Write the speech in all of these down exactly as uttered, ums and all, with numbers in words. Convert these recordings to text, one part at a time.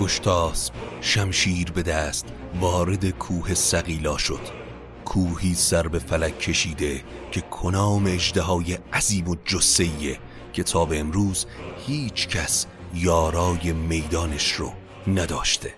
گشتاس شمشیر به دست وارد کوه ثقیلا شد. کوهی سر به فلک کشیده که کنام اژدهای عظیم و جثه‌ایه که تا به امروز هیچ کس یارای میدانش رو نداشته.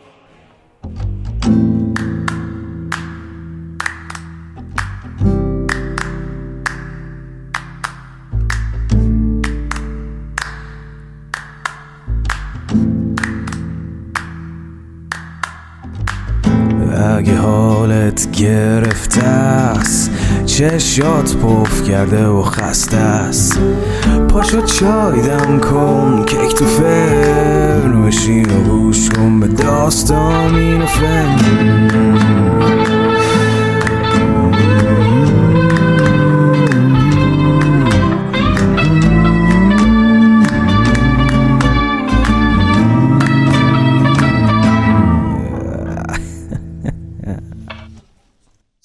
اگه حالت گرفته است، چشات پف کرده و خسته است، پاشو چای دم کن که اک تو فر بشین و گوش کن به داستان اینو فر.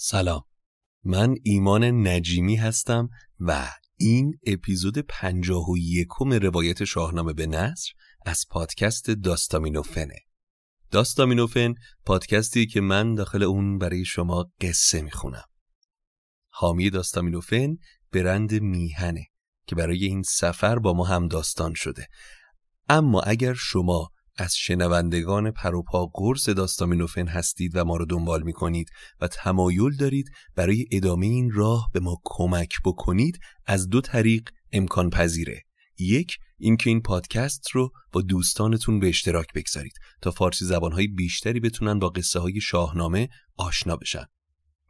سلام، من ایمان نجیمی هستم و این اپیزود پنجاه و یکم روایت شاهنامه به نثر از پادکست داستامینوفنه. داستامینوفن پادکستی که من داخل اون برای شما قصه میخونم. حامی داستامینوفن برند میهنه که برای این سفر با ما هم داستان شده. اما اگر شما از شنوندگان پروپا قرص داستامینوفن هستید و ما رو دنبال میکنید و تمایل دارید برای ادامه این راه به ما کمک بکنید، از دو طریق امکان پذیره. یک، اینکه این پادکست رو با دوستانتون به اشتراک بگذارید تا فارسی زبانهای بیشتری بتونن با قصه های شاهنامه آشنا بشن،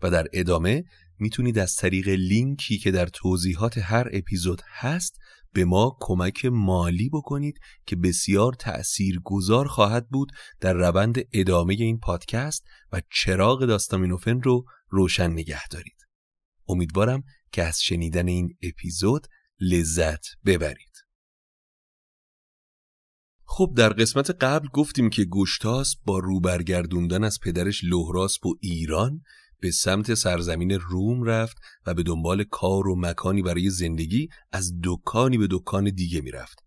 و در ادامه میتونید از طریق لینکی که در توضیحات هر اپیزود هست به ما کمک مالی بکنید که بسیار تأثیرگذار خواهد بود در روند ادامه این پادکست و چراغ داستامینوفن رو روشن نگه دارید. امیدوارم که از شنیدن این اپیزود لذت ببرید. خب، در قسمت قبل گفتیم که گشتاس با روبرگردوندن از پدرش لهراسپ و ایران به سمت سرزمین روم رفت و به دنبال کار و مکانی برای زندگی از دکانی به دکان دیگه میرفت،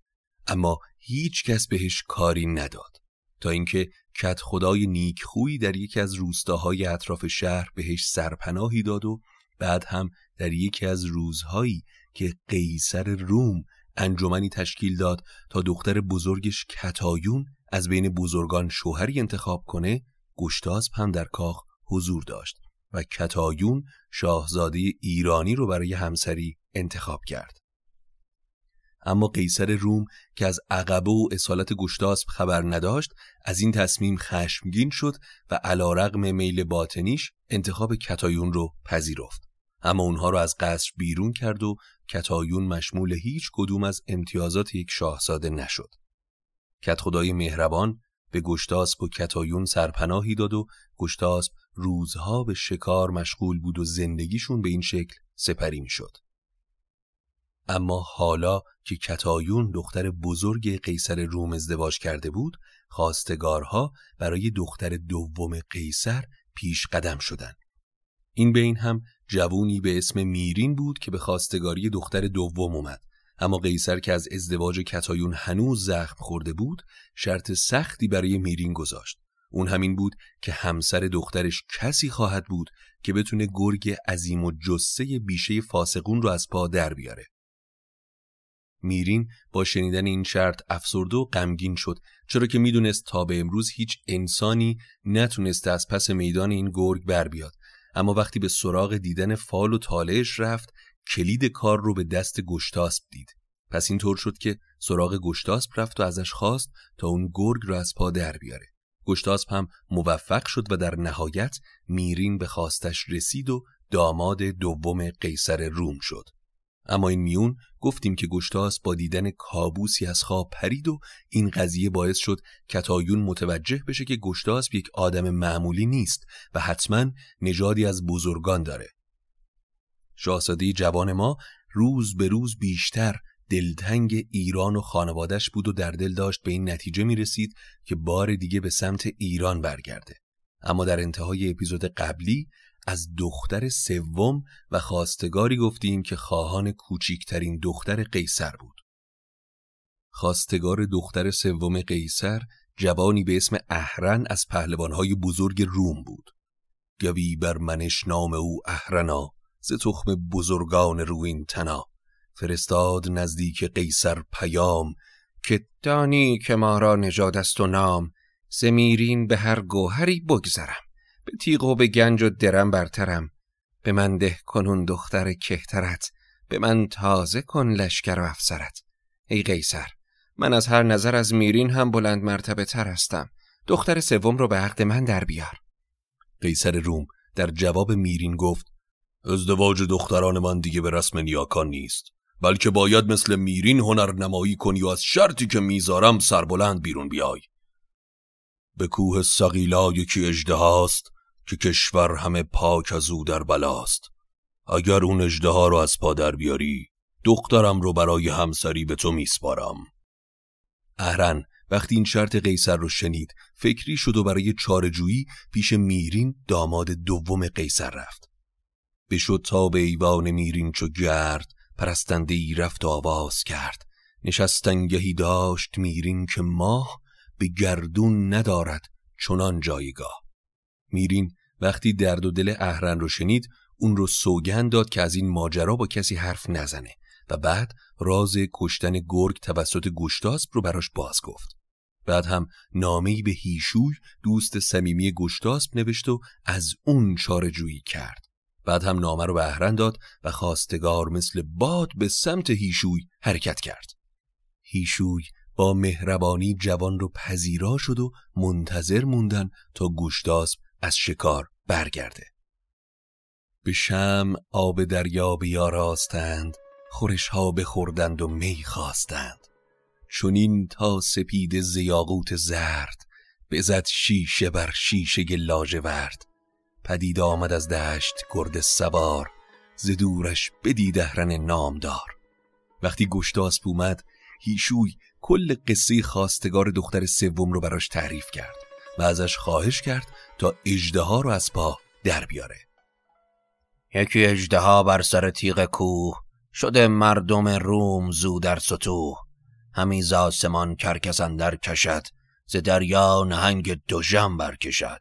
اما هیچ کس بهش کاری نداد، تا اینکه کت خدای نیکخویی در یکی از روستاهای اطراف شهر بهش سرپناهی داد و بعد هم در یکی از روزهایی که قیصر روم انجمنی تشکیل داد تا دختر بزرگش کتایون از بین بزرگان شوهری انتخاب کنه، گشتاسپ هم در کاخ حضور داشت و کتایون شاهزاده ایرانی رو برای همسری انتخاب کرد. اما قیصر روم که از عقبه و اصالت گشتاسپ خبر نداشت، از این تصمیم خشمگین شد و علیرغم میل باطنیش انتخاب کتایون رو پذیرفت. اما اونها رو از قصر بیرون کرد و کتایون مشمول هیچ کدوم از امتیازات یک شاهزاده نشد. کدخدای مهربان به گشتاسپ و کتایون سرپناهی داد و گشتاسپ روزها به شکار مشغول بود و زندگیشون به این شکل سپری می شد. اما حالا که کتایون دختر بزرگ قیصر روم ازدواج کرده بود، خواستگارها برای دختر دوم قیصر پیش قدم شدن. این بین هم جوونی به اسم میرین بود که به خواستگاری دختر دوم اومد. اما قیصر که از ازدواج کتایون هنوز زخم خورده بود، شرط سختی برای میرین گذاشت. اون همین بود که همسر دخترش کسی خواهد بود که بتونه گرگ عظیم و جثه بیشه فاسقون رو از پا در بیاره. میرین با شنیدن این شرط افسرده و غمگین شد، چرا که میدونست تا به امروز هیچ انسانی نتونسته از پس میدان این گرگ بر بیاد. اما وقتی به سراغ دیدن فال و طالعش رفت، کلید کار رو به دست گشتاسپ دید. پس اینطور شد که سراغ گشتاسپ رفت و ازش خواست تا اون گرگ رو از پا در بیاره. گشتاسپ هم موفق شد و در نهایت میرین به خواستش رسید و داماد دوم قیصر روم شد. اما این میون گفتیم که گشتاس با دیدن کابوسی از خواب پرید و این قضیه باعث شد کتایون متوجه بشه که گشتاس یک آدم معمولی نیست و حتما نژادی از بزرگان داره. شاهزاده جوان ما روز به روز بیشتر دلتنگ ایران و خانوادش بود و در دل داشت به این نتیجه می رسید که بار دیگه به سمت ایران برگرده. اما در انتهای اپیزود قبلی از دختر سوم و خواستگاری گفتیم که خواهان کوچکترین دختر قیصر بود. خواستگار دختر سوم قیصر جوانی به اسم اهرن از پهلوانهای بزرگ روم بود. گوی بر منش نام او اهرنا ز تخم بزرگان روین تنا فرستاد نزدیک قیصر پیام که دانی که ما را نژاد است و نام زمیرین به هر گوهری بگذرم به تیغ و به گنج و درم برترم به من ده کنون دختر کهترت به من تازه کن لشکر و افسرت. ای قیصر من از هر نظر از میرین هم بلند مرتبه تر هستم، دختر سوم رو به عقد من در بیار. قیصر روم در جواب میرین گفت ازدواج دختران من دیگه به رسم نیاکان نیست، بلکه باید مثل میرین هنر نمایی کنی و از شرطی که میذارم سربلند بیرون بیای. به کوه سقیلا یکی اژدهاست که کشور همه پاک از او در بلاست. اگر اون اژدها رو از پا در بیاری دخترم رو برای همسری به تو میسپارم. اهرن وقتی این شرط قیصر رو شنید فکری شد و برای چاره‌جویی پیش میرین داماد دوم قیصر رفت. بشد تا به ایوان میرین چو گرد پرستنده ای رفت و آواز کرد. نشستنگهی داشت میرین که ماه به گردون ندارد چنان جایگاه. میرین وقتی درد و دل اهرن رو شنید اون رو سوگند داد که از این ماجرا با کسی حرف نزنه و بعد راز کشتن گرگ توسط گشتاسب رو براش باز گفت. بعد هم نامه‌ای به هیشوی دوست صمیمی گشتاسب نوشت و از اون چاره‌جویی کرد. بعد هم نامه رو به اهرن داد و خواستگار مثل باد به سمت هیشوی حرکت کرد. هیشوی با مهربانی جوان رو پذیرا شد و منتظر موندن تا گشتاسب از شکار برگرده. به شمع آب دریا بیاراستند، خورش ها بخوردند و می خواستند. چنین تا سپید زیاقوت زرد، بزد شیشه بر شیشه لاژورد. پدید آمد از دشت گرد سوار، ز دورش بدید اهرن نامدار. وقتی گشتاسب اومد هیشوی کل قصه خواستگار دختر سوم رو براش تعریف کرد و ازش خواهش کرد تا اژدها رو از پا در بیاره. یکی اژدها بر سر تیغ کوه، شده مردم روم زو در سطوح. همی ز آسمان کرکس اندر کشد، ز دریا نهنگ دژم برکشد.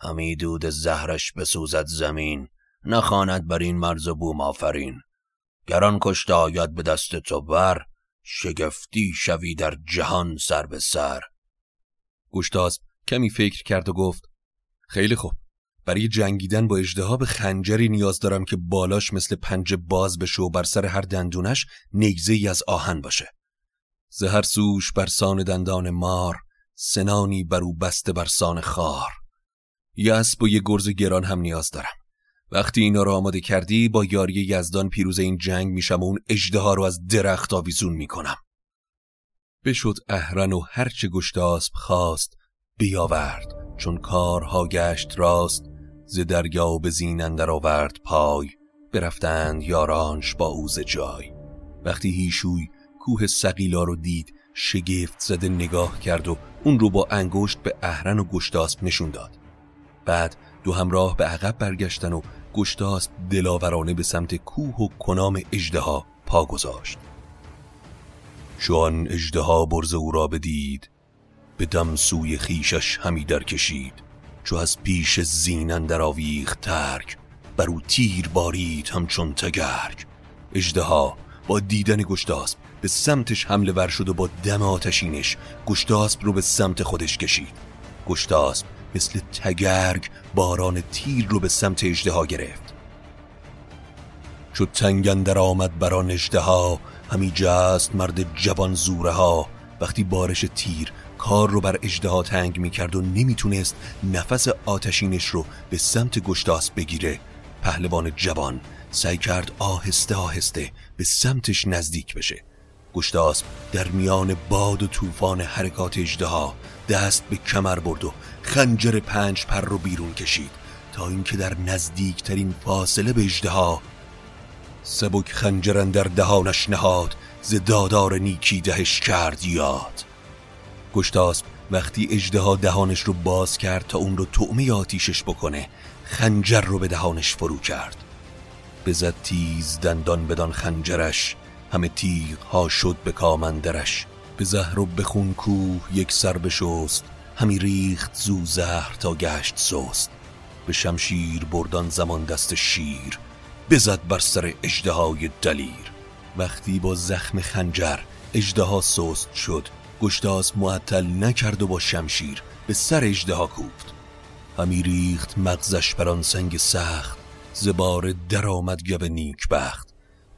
همی دود زهرش بسوزد زمین، نخواند بر این مرز بوم آفرین. گران کشته آید به دست تو بر، شگفتی شوی در جهان سر به سر. گشتاسب کمی فکر کرد و گفت خیلی خوب، برای جنگیدن با اژدها به خنجری نیاز دارم که بالاش مثل پنجه باز بشه و بر سر هر دندونش نیزه‌ای از آهن باشه. ز هر سوش برسان دندان مار، سنانی برو بسته برسان خار. یه اسب و یه گرز گران هم نیاز دارم. وقتی اینا رو آماده کردی با یاری یزدان پیروز این جنگ میشم و اون اژدها رو از درخت آویزون میکنم. بشد اهرن و هرچه گشتاسب خواست بیاورد، چون کارها گشت راست. ز دریا و به زین اندر آورد پای، برفتند یارانش با او ز جای. وقتی هیشوی کوه سقیلا رو دید شگفت زده نگاه کرد و اون رو با انگشت به اهرن و گشتاسب نشون داد. بعد دو همراه به عقب برگشتن و گشتاسب دلاورانه به سمت کوه و کنام اژدها پا گذاشت. چون اژدها برز او را بدید، به دم سوی خیشش همی در کشید. چو از پیش زین اندر آویخت ترگ، بر او تیر بارید همچون تگرگ. اژدها با دیدن گشتاسب به سمتش حمله ور شد و با دم آتشینش گشتاسب رو به سمت خودش کشید. گشتاسب مثل تگرگ باران تیر رو به سمت اژدها گرفت. چو تنگ اندر آمد بران اژدها، همی جست مرد جوان زوره ها. وقتی بارش تیر کار رو بر اژدها تنگ می کرد و نمی تونست نفس آتشینش رو به سمت گشتاسب بگیره، پهلوان جوان سعی کرد آهسته آهسته به سمتش نزدیک بشه. گشتاسب در میان باد و طوفان حرکات اژدها دست به کمر برد و خنجر پنج پر رو بیرون کشید تا اینکه در نزدیکترین فاصله به اژدها سبک خنجرن در دهانش نهاد، ز دادار نیکی دهش کرد یاد. گشتاسب وقتی اژدها دهانش رو باز کرد تا اون رو طعمه آتیشش بکنه، خنجر رو به دهانش فرو کرد. بزد تیز دندان بدان خنجرش، همه تیغ ها شد به کامندرش. به زهر و به خون کوه یک سر بشست، همی ریخت زو زهر تا گشت سست. به شمشیر بردان زمان دست شیر، بزد بر سر اژدهای دلیر. وقتی با زخم خنجر اژدها سست شد، گشتاسب معطل نکرد و با شمشیر به سر اژدها کوفت. همی ریخت مغزش بران سنگ سخت، زبار در آمد گب نیک بخت.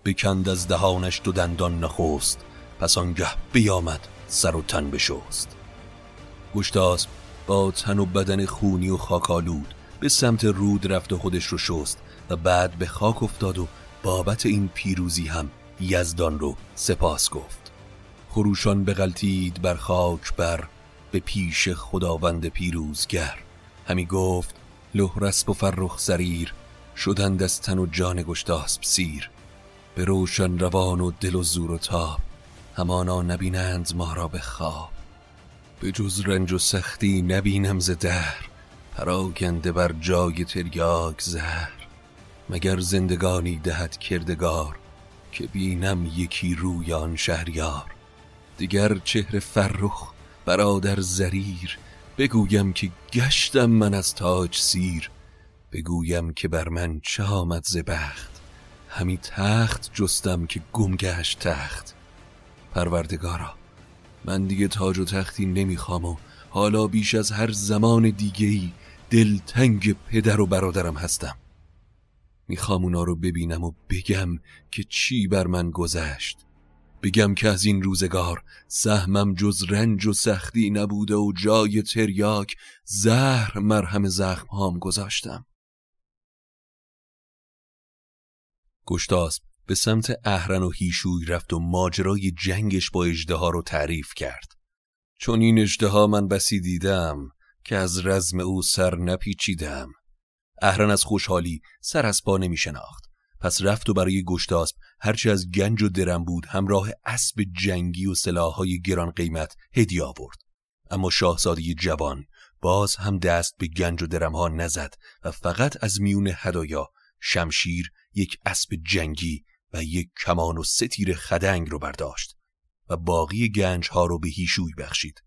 بکند از دهانش دو دندان نخست، پس آنگه بیامد سر و تن بشست. گشتاسب با تن و بدن خونی و خاکالود به سمت رود رفت و خودش رو شست و بعد به خاک افتاد و بابت این پیروزی هم یزدان رو سپاس گفت. خروشان بغلتید بر خاک بر، به پیش خداوند پیروزگر. همی گفت لهرسپ و فرخ سریر، شدند از تن و جان گشتاسب سیر. به روشن روان و دل و زور و تاب، همانا نبینند ما را به خواب. به جز رنج و سختی نبینم ز دهر، پراکنده بر جای تریاک زهر. مگر زندگانی دهد کردگار، که بینم یکی روی آن شهریار. دیگر چهره فرخ برادر زریر، بگویم که گشتم من از تاج سیر. بگویم که بر من چه آمد ز بخت، همی تخت جستم که گم گشت تخت. پروردگارا من دیگه تاج و تختی نمیخوام و حالا بیش از هر زمان دیگه‌ای دلتنگ پدر و برادرم هستم. میخوام اونا رو ببینم و بگم که چی بر من گذشت. بگم که از این روزگار سهمم جز رنج و سختی نبوده و جای تریاک زهر مرهم زخم هام گذاشتم. گشتاسب به سمت اهرن و هیشوی رفت و ماجرای جنگش با اژدها رو تعریف کرد. چون این اژدها من بسی دیدم، که از رزم او سر نپیچیدم. اهرن از خوشحالی سر از پا نمی شناخت، پس رفت و برای گشتاسب هرچه از گنج و درم بود همراه اسب جنگی و سلاحهای گران قیمت هدیه آورد. اما شاهزاده جوان باز هم دست به گنج و درمها نزد و فقط از میون هدایا شمشیر، یک اسب جنگی و یک کمان و سه تیر خدنگ رو برداشت و باقی گنجها رو به هیشوی بخشید.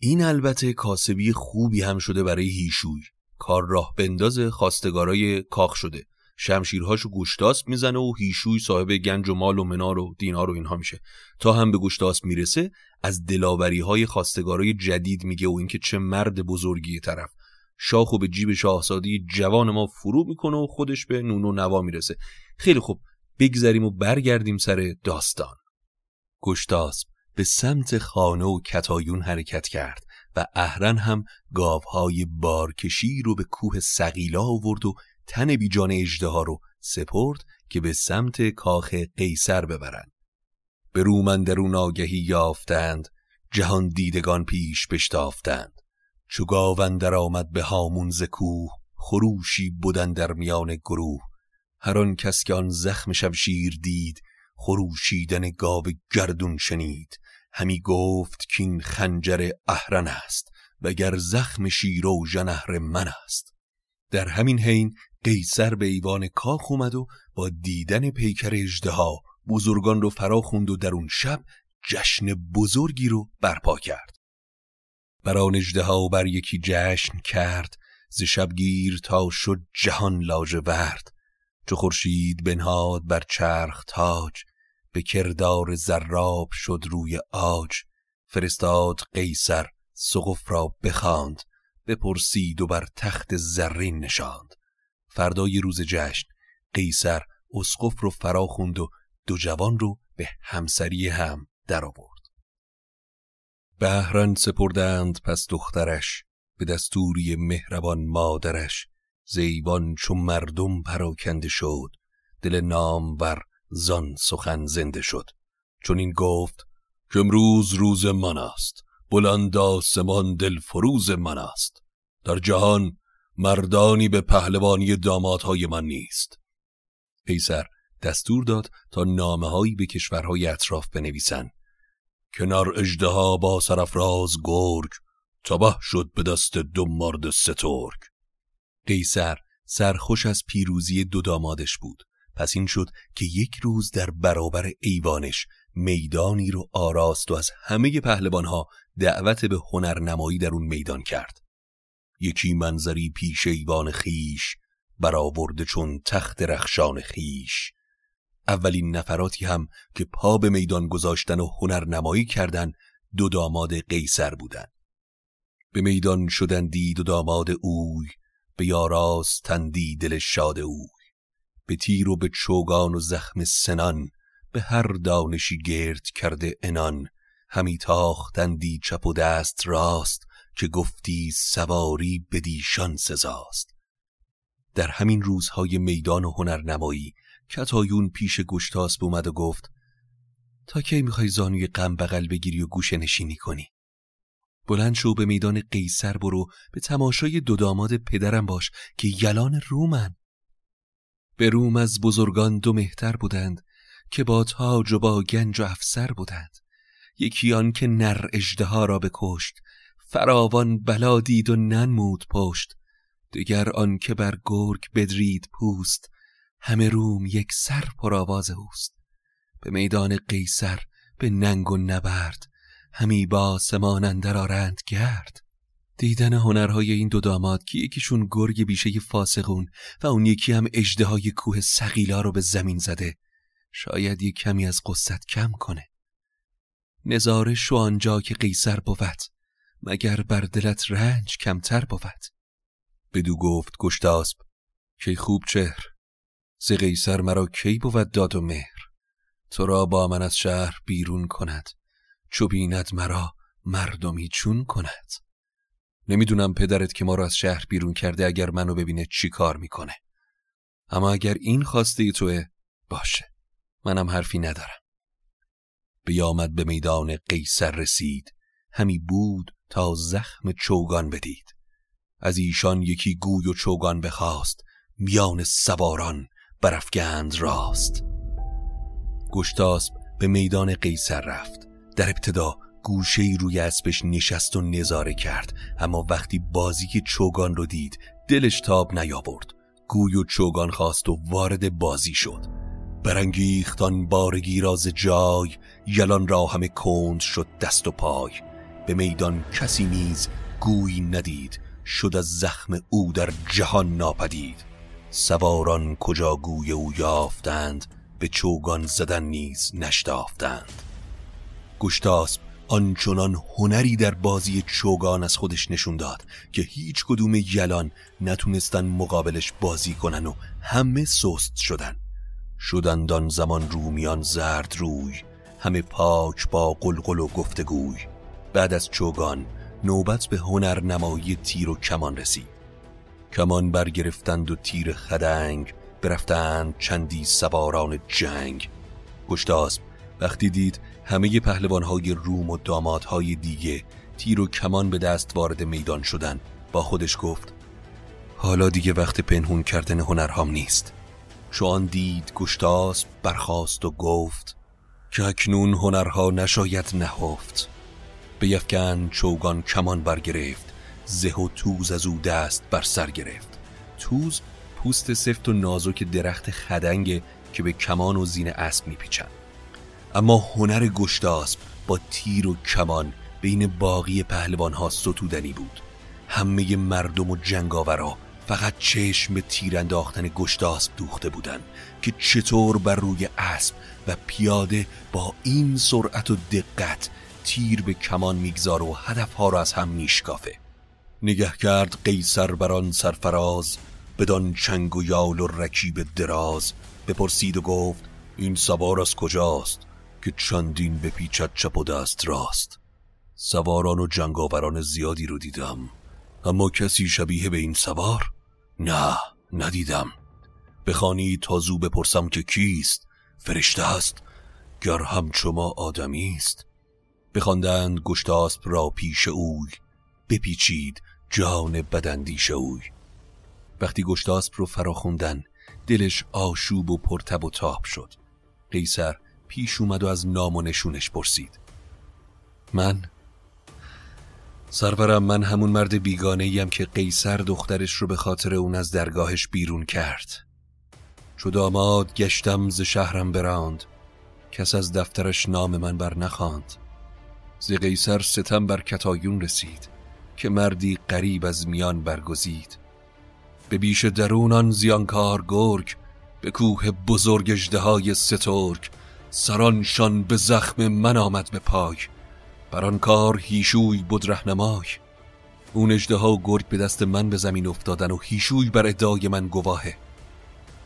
این البته کاسبی خوبی هم شده برای هیشوی. کار راه بنداز خواستگارای کاخ شده، شمشیرهاشو گشتاسب میزنه و هیشوی صاحب گنج و مال و منار و دینار و اینها میشه. تا هم به گشتاسب میرسه از دلاوریهای خواستگارای جدید میگه و اینکه چه مرد بزرگی طرف. شاخو به جیب شاهزاده جوان ما فرو میکنه و خودش به نون و نوا میرسه. خیلی خوب، بگذریم و برگردیم سر داستان. گشتاسب به سمت خانه و کتایون حرکت کرد و اهرن هم گاوهای بارکشی رو به کوه سقیلا آورد و تن بیجان اژدها رو سپرد که به سمت کاخ قیصر ببرند. به روم اندرو ناگهی یافتند، جهان دیدگان پیش بشتافتند. چو گاو اندر آمد به هامون ز کوه، خروشی بودن در میان گروه. هر آن کس که آن زخم شمشیر دید، خروشیدن گاو گردون شنید. همی گفت که این خنجر اهرن است، وگر زخم شیراوژن اهر من است. در همین حین قیصر به ایوان کاخ اومد و با دیدن پیکر اژدها بزرگان رو فرا خوند و در اون شب جشن بزرگی رو برپا کرد. بر آن اژدها بر یکی جشن کرد، ز شبگیر تا شد جهان لاژورد. چو خورشید بنهاد بر چرخ تاج، به کردار زراب شد روی عاج. فرستاد قیصر سقف را بخواند، بپرسید و بر تخت زرین نشاند. فردای روز جشن قیصر اسقف رو فرا خوند و دو جوان رو به همسری هم در آورد. به اهرن سپردند پس دخترش، به دستوری مهربان مادرش. زیبان چون مردم پراکنده شد، دل نام بر زان سخن زنده شد. چون این گفت که امروز روز من است، بلند آسمان دل فروز من است. در جهان مردانی به پهلوانی دامادهای من نیست. قیصر دستور داد تا نامه‌هایی به کشورهای اطراف بنویسند. کنار اژدها با سرافراز گرگ، تباه شد به دست دو مرد سترگ. قیصر سرخوش از پیروزی دو دامادش بود. پس این شد که یک روز در برابر ایوانش میدانی رو آراست و از همه پهلوانها دعوت به هنرنمایی در اون میدان کرد. یکی منظری پیش ایوان خیش، برآورده چون تخت رخشان خیش. اولین نفراتی هم که پا به میدان گذاشتن و هنرنمایی کردن دو داماد قیصر بودن. به میدان شدندی دو داماد اوی، به یاراستندی دل شاد اوی. به تیر و به چوگان و زخم سنان، به هر دانشی گرد کرده انان. همی تاختندی چپ و دست راست، که گفتی سواری بدیشان سزاست. در همین روزهای میدان و هنرنمایی کتایون پیش گشتاسب اومد و گفت تا کی میخوای زانوی غم بغل بگیری و گوشه نشینی کنی؟ بلند شو به میدان قیصر برو، به تماشای دو داماد پدرم باش که یلان رومن. به روم از بزرگان دو مهتر بودند، که با تاج و با گنج و افسر بودند. یکی آن که نر اژدها را بکشت، فراوان بلا دید و ننمود پشت. دیگر آن که بر گرگ بدرید پوست، همه روم یک سر پرآواز اوست. به میدان قیصر به ننگ و نبرد، همی با آسمان اندر آرند گرد. دیدن هنرهای این دو داماد که یکیشون گرگ بیشه فاسقون و اون یکی هم اژدهای کوه ثقیلا رو به زمین زده، شاید یک کمی از قصت کم کنه. نظاره شو آنجا که قیصر بود، مگر بر دلت رنج کمتر بود. بدو گفت گشتاسب که خوب چهر، ز قیصر مرا کی بود داد و مهر. تو را با من از شهر بیرون کند، چو بیند مرا مردمی چون کند. نمیدونم پدرت که ما را از شهر بیرون کرده اگر منو ببینه چی کار میکنه. اما اگر این خواسته ای توه باشه، منم حرفی ندارم. بیامد به میدان قیصر رسید، همی بود تا زخم چوگان بدید. از ایشان یکی گوی و چوگان بخواست، میان سواران برافگند راست. گشتاسب به میدان قیصر رفت. در ابتدا گوشه‌ای روی اسبش نشست و نظاره کرد، اما وقتی بازی چوگان رو دید دلش تاب نیاورد. گوی و چوگان خواست و وارد بازی شد. برانگیختان بارگی را ز جای، یلان را همه کند شد دست و پای. به میدان کسی نیز گوی ندید، شد از زخم او در جهان ناپدید. سواران کجا گوی او یافتند، به چوگان زدن نیز نشتافتند. گشتاسب آنچنان هنری در بازی چوگان از خودش نشون داد که هیچ کدوم یلان نتونستن مقابلش بازی کنن و همه سست شدن. شدند آن زمان رومیان زرد روی، همه پاک با قلقل و گفتگوی. بعد از چوگان نوبت به هنرنمایی تیر و کمان رسید. کمان برگرفتند و تیر خدنگ، برفتند چندی سواران جنگ. گشتاسب وقتی دید همه پهلوان‌های روم و دامادهای دیگه تیر و کمان به دست وارد میدان شدن، با خودش گفت حالا دیگه وقت پنهون کردن هنرهام نیست. چون دید گشتاسب برخاست و گفت که اکنون هنرها نشاید نهفت. بیفکند چوگان کمان برگرفت، زه و توز از او دست بر سر گرفت. توز پوست سفت و نازک درخت خدنگ که به کمان و زین اسب میپیچند. اما هنر گشتاسب با تیر و کمان بین باقی پهلوان‌ها ستودنی بود. همه مردم و جنگاورا فقط چشم به تیر انداختن گشتاسب دوخته بودند که چطور بر روی اسب و پیاده با این سرعت و دقت تیر به کمان میگذاره و هدفها را از هم میشکافه. نگه کرد قیصر بران سرفراز، بدان چنگ و یال و رکیب دراز. بپرسید و گفت این سوار از کجاست، که چندین بپیچد چپ و دست راست. سواران و جنگاوران زیادی رو دیدم، اما کسی شبیه به این سوار نه ندیدم. بخوانی تا زو بپرسم که کیست؟ فرشته است گر همچو ما آدمی است. بخواندند گشتاسپ را پیش اوی، بپیچید جان بداندیش اوی. وقتی گشتاسپ رو فراخوندن دلش آشوب و پرتب و تاب شد. قیصر پیش اومد و از نام و نشونش پرسید. من سرورم، من همون مرد بیگانه ایم که قیصر دخترش رو به خاطر اون از درگاهش بیرون کرد. چو داماد گشتم ز شهرم براند، کس از دفترش نام من بر نخواند. ز قیصر ستم بر کتایون رسید، که مردی قریب از میان برگزید. به بیش درونان زیانکار گرگ، به کوه بزرگ اژدهای سترگ. سرانشان به زخم من آمد به پای، بران کار هیشوی بود رهنمای. اون اژدها و گرگ به دست من به زمین افتادن و هیشوی بر ادعای من گواهه.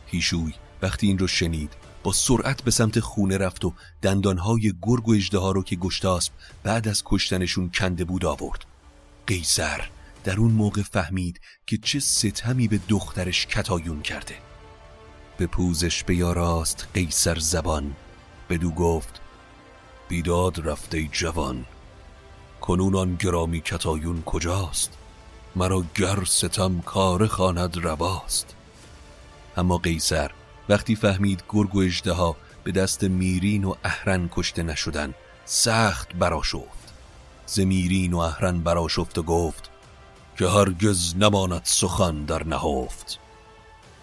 هیشوی وقتی این رو شنید با سرعت به سمت خونه رفت و دندانهای گرگ و اژدها رو که گشتاسپ بعد از کشتنشون کنده بود آورد. قیصر در اون موقع فهمید که چه ستمی به دخترش کتایون کرده. به پوزش بیاراست قیصر زبان، بدو گفت بیداد رفته جوان. کنون آن گرامی کتایون کجاست؟ مرا گر ستم کار خواند رواست. اما قیصر وقتی فهمید گرگ و اژدها به دست میرین و اهرن کشته نشدن، سخت برآشفت. ز میرین و اهرن برآشفت و گفت که هرگز نماند سخن در نهفت.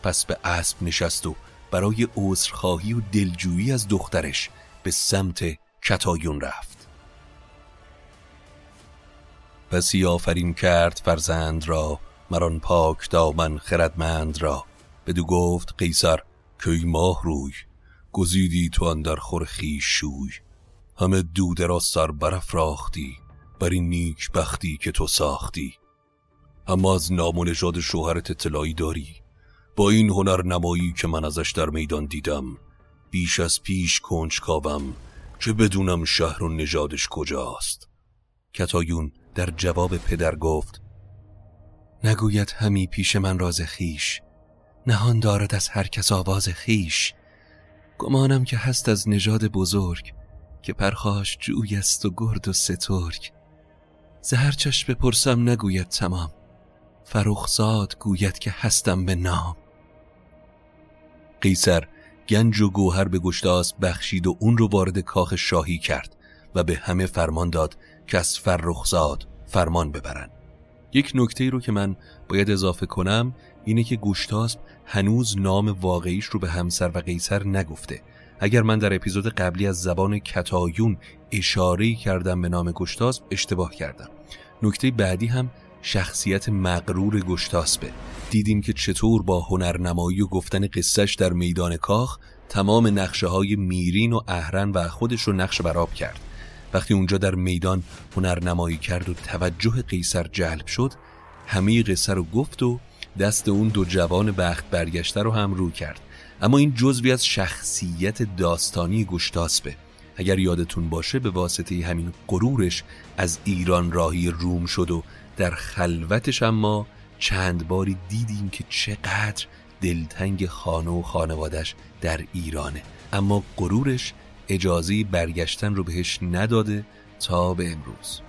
پس به اسب نشست و برای عذرخواهی و دلجویی از دخترش به سمت کتایون رفت. پسی آفرین کرد فرزند را، مران پاک دامن خردمند را. بدو گفت قیصر که ای ماه روی، گزیدی تو اندر خور خویش شوی. همه دوده را سر برافراختی، بر این نیک بختی که تو ساختی. اما از نام و نژاد شوهرت اطلاعی داری، با این هنر نمایی که من ازش در میدان دیدم. بیش از پیش کنجکاوم که بدونم شهر و نژادش کجاست. کتایون در جواب پدر گفت نگوید همی پیش من راز خیش، نهان دارد از هر کس آواز خیش. گمانم که هست از نژاد بزرگ، که پرخاش جوی است و گرد و سترگ. زهر چش بپرسم نگوید تمام، فرخزاد گوید که هستم به نام. قیصر گنج و گوهر به گشتاسپ بخشید و اون رو وارد کاخ شاهی کرد و به همه فرمان داد که از فرخزاد فرمان ببرن. یک نکته رو که من باید اضافه کنم اینه که گشتاسپ هنوز نام واقعیش رو به همسر و قیصر نگفته. اگر من در اپیزود قبلی از زبان کتایون اشاره‌ای کردم به نام گشتاسپ، اشتباه کردم. نکته بعدی هم شخصیت مغرور گشتاسپه. دیدیم که چطور با هنرنمایی و گفتن قصهش در میدان کاخ تمام نقشه های میرین و اهرن و خودش رو نقش براب کرد. وقتی اونجا در میدان هنرنمایی کرد و توجه قیصر جلب شد، همه قصه رو گفت و دست اون دو جوان بخت برگشته رو هم رو کرد. اما این جزوی از شخصیت داستانی گشتاسپه. اگر یادتون باشه به واسطه همین غرورش از ایران راهی روم شد و در خلوتش اما چند باری دیدیم که چقدر دلتنگ خانه و خانوادش در ایرانه، اما غرورش اجازه برگشتن رو بهش نداده تا به امروز.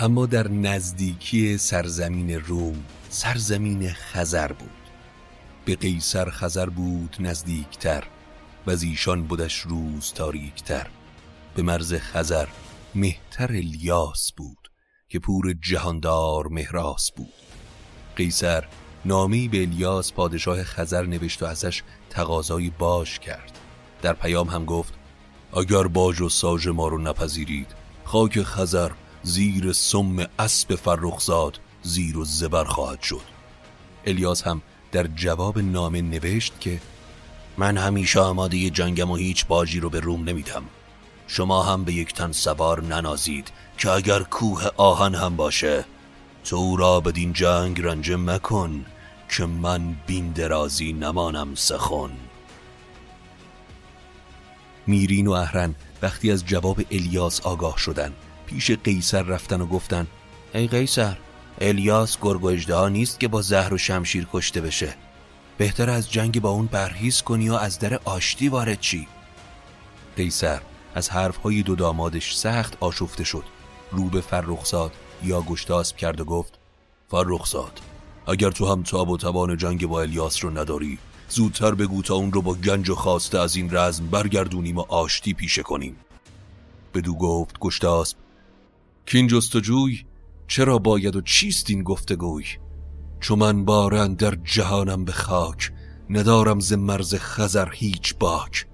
اما در نزدیکی سرزمین روم، سرزمین خزر بود. به قیصر خزر بود نزدیکتر، وزیشان بودش روز تاریکتر. به مرز خزر مهتر الیاس بود که پور جهاندار مهراس بود. قیصر نامی به الیاس پادشاه خزر نوشت و ازش تقاضای باج کرد. در پیام هم گفت اگر باج و ساج ما رو نپذیرید، خاک خزر زیر سم اسب فرخزاد زیر و زبر خواهد شد. الیاس هم در جواب نامه نوشت که من همیشه آماده جنگم و هیچ باجی رو به روم نمیدم. شما هم به یک تن سوار ننازید که اگر کوه آهن هم باشه تو را بدین جنگ رنجه مکن، که من بین درازی نمانم سخن. میرین و اهرن وقتی از جواب الیاس آگاه شدن پیش قیصر رفتن و گفتن ای قیصر، الیاس گرگ و اژدها نیست که با زهر و شمشیر کشته بشه. بهتر از جنگ با اون پرهیز کنی و از در آشتی وارد چی. قیصر از حرفهای دو دامادش سخت آشفته شد. رو به فرخزاد یا گشتاسب کرد و گفت: فرخزاد، اگر تو هم تاب و توان جنگ با الیاس رو نداری، زودتر بگو تا اون رو با گنج و خواسته از این رزم برگردونیم و آشتی پیشه کنیم. بدو گفت گشتاسب: کین جستجوی چرا باید و چیست این گفتگوی؟ چون من بارن در جهانم به خاک، ندارم ز مرز خزر هیچ باک.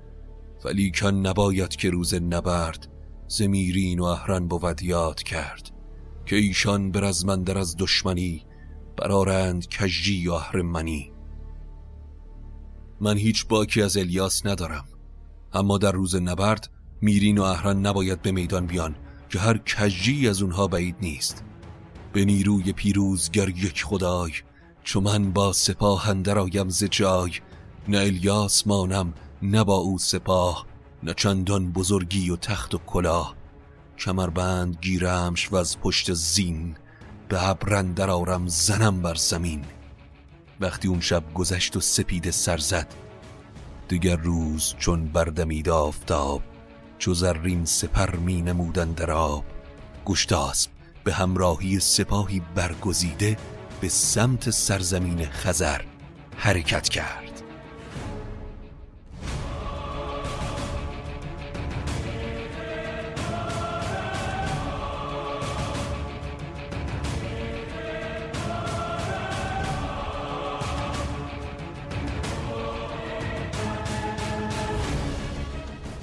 ولیکن نباید که روز نبرد، ز میرین و اهرن بود یاد کرد. که ایشان بر از من در از دشمنی، برارند کجی و اهرمنی. من هیچ باکی از الیاس ندارم، اما در روز نبرد میرین و اهرن نباید به میدان بیان که هر کجی از اونها بعید نیست. به نیروی پیروزگر یک خدای، چون من با سپاه اندر آیم ز جای. نه الیاس مانم نه با او سپاه، نه چندان بزرگی و تخت و کلاه. کمربند گیرمش و از پشت زین، به ابر اندر آرم زنم بر زمین. وقتی اون شب گذشت و سپید سر زد، دیگر روز چون بردمید آفتاب، چو زرین سپر می نمودن در آب. گشتاسب به همراهی سپاهی برگزیده به سمت سرزمین خزر حرکت کرد.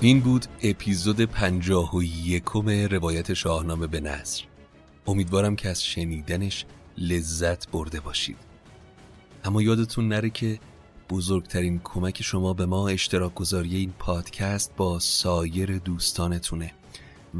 این بود اپیزود پنجاه و یکم روایت شاهنامه به نثر. امیدوارم که از شنیدنش لذت برده باشید. اما یادتون نره که بزرگترین کمک شما به ما اشتراک گذاری این پادکست با سایر دوستانتونه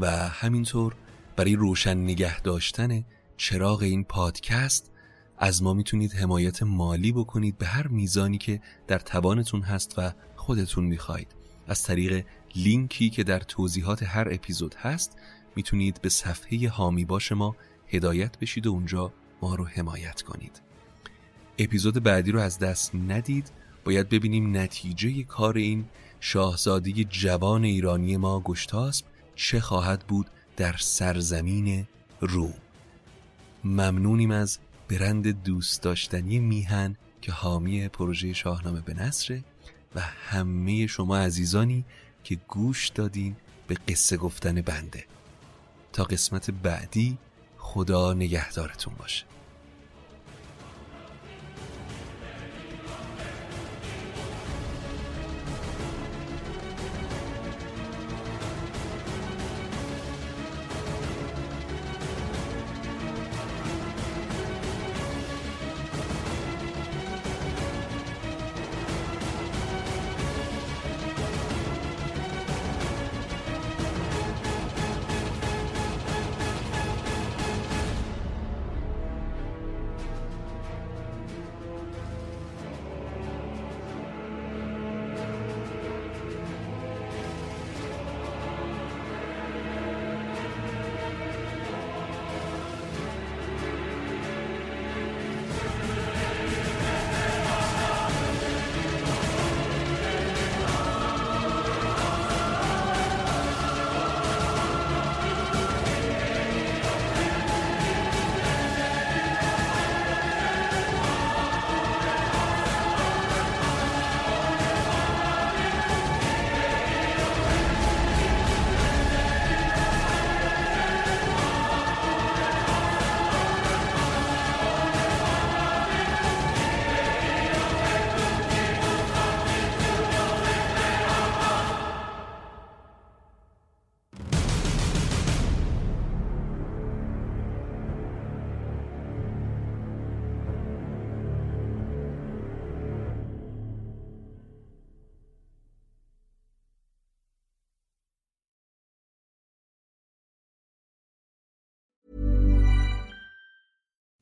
و همینطور برای روشن نگه داشتن چراغ این پادکست از ما میتونید حمایت مالی بکنید به هر میزانی که در توانتون هست و خودتون میخواید. از طریق لینکی که در توضیحات هر اپیزود هست میتونید به صفحه حامی باش ما هدایت بشید و اونجا ما رو حمایت کنید. اپیزود بعدی رو از دست ندید. باید ببینیم نتیجه کار این شاهزاده جوان ایرانی ما گشتاسب چه خواهد بود در سرزمین روم. ممنونیم از برند دوست داشتنی میهن که حامی پروژه شاهنامه به نثر و همه شما عزیزانی که گوش دادین به قصه گفتن بنده. تا قسمت بعدی، خدا نگهدارتون باشه.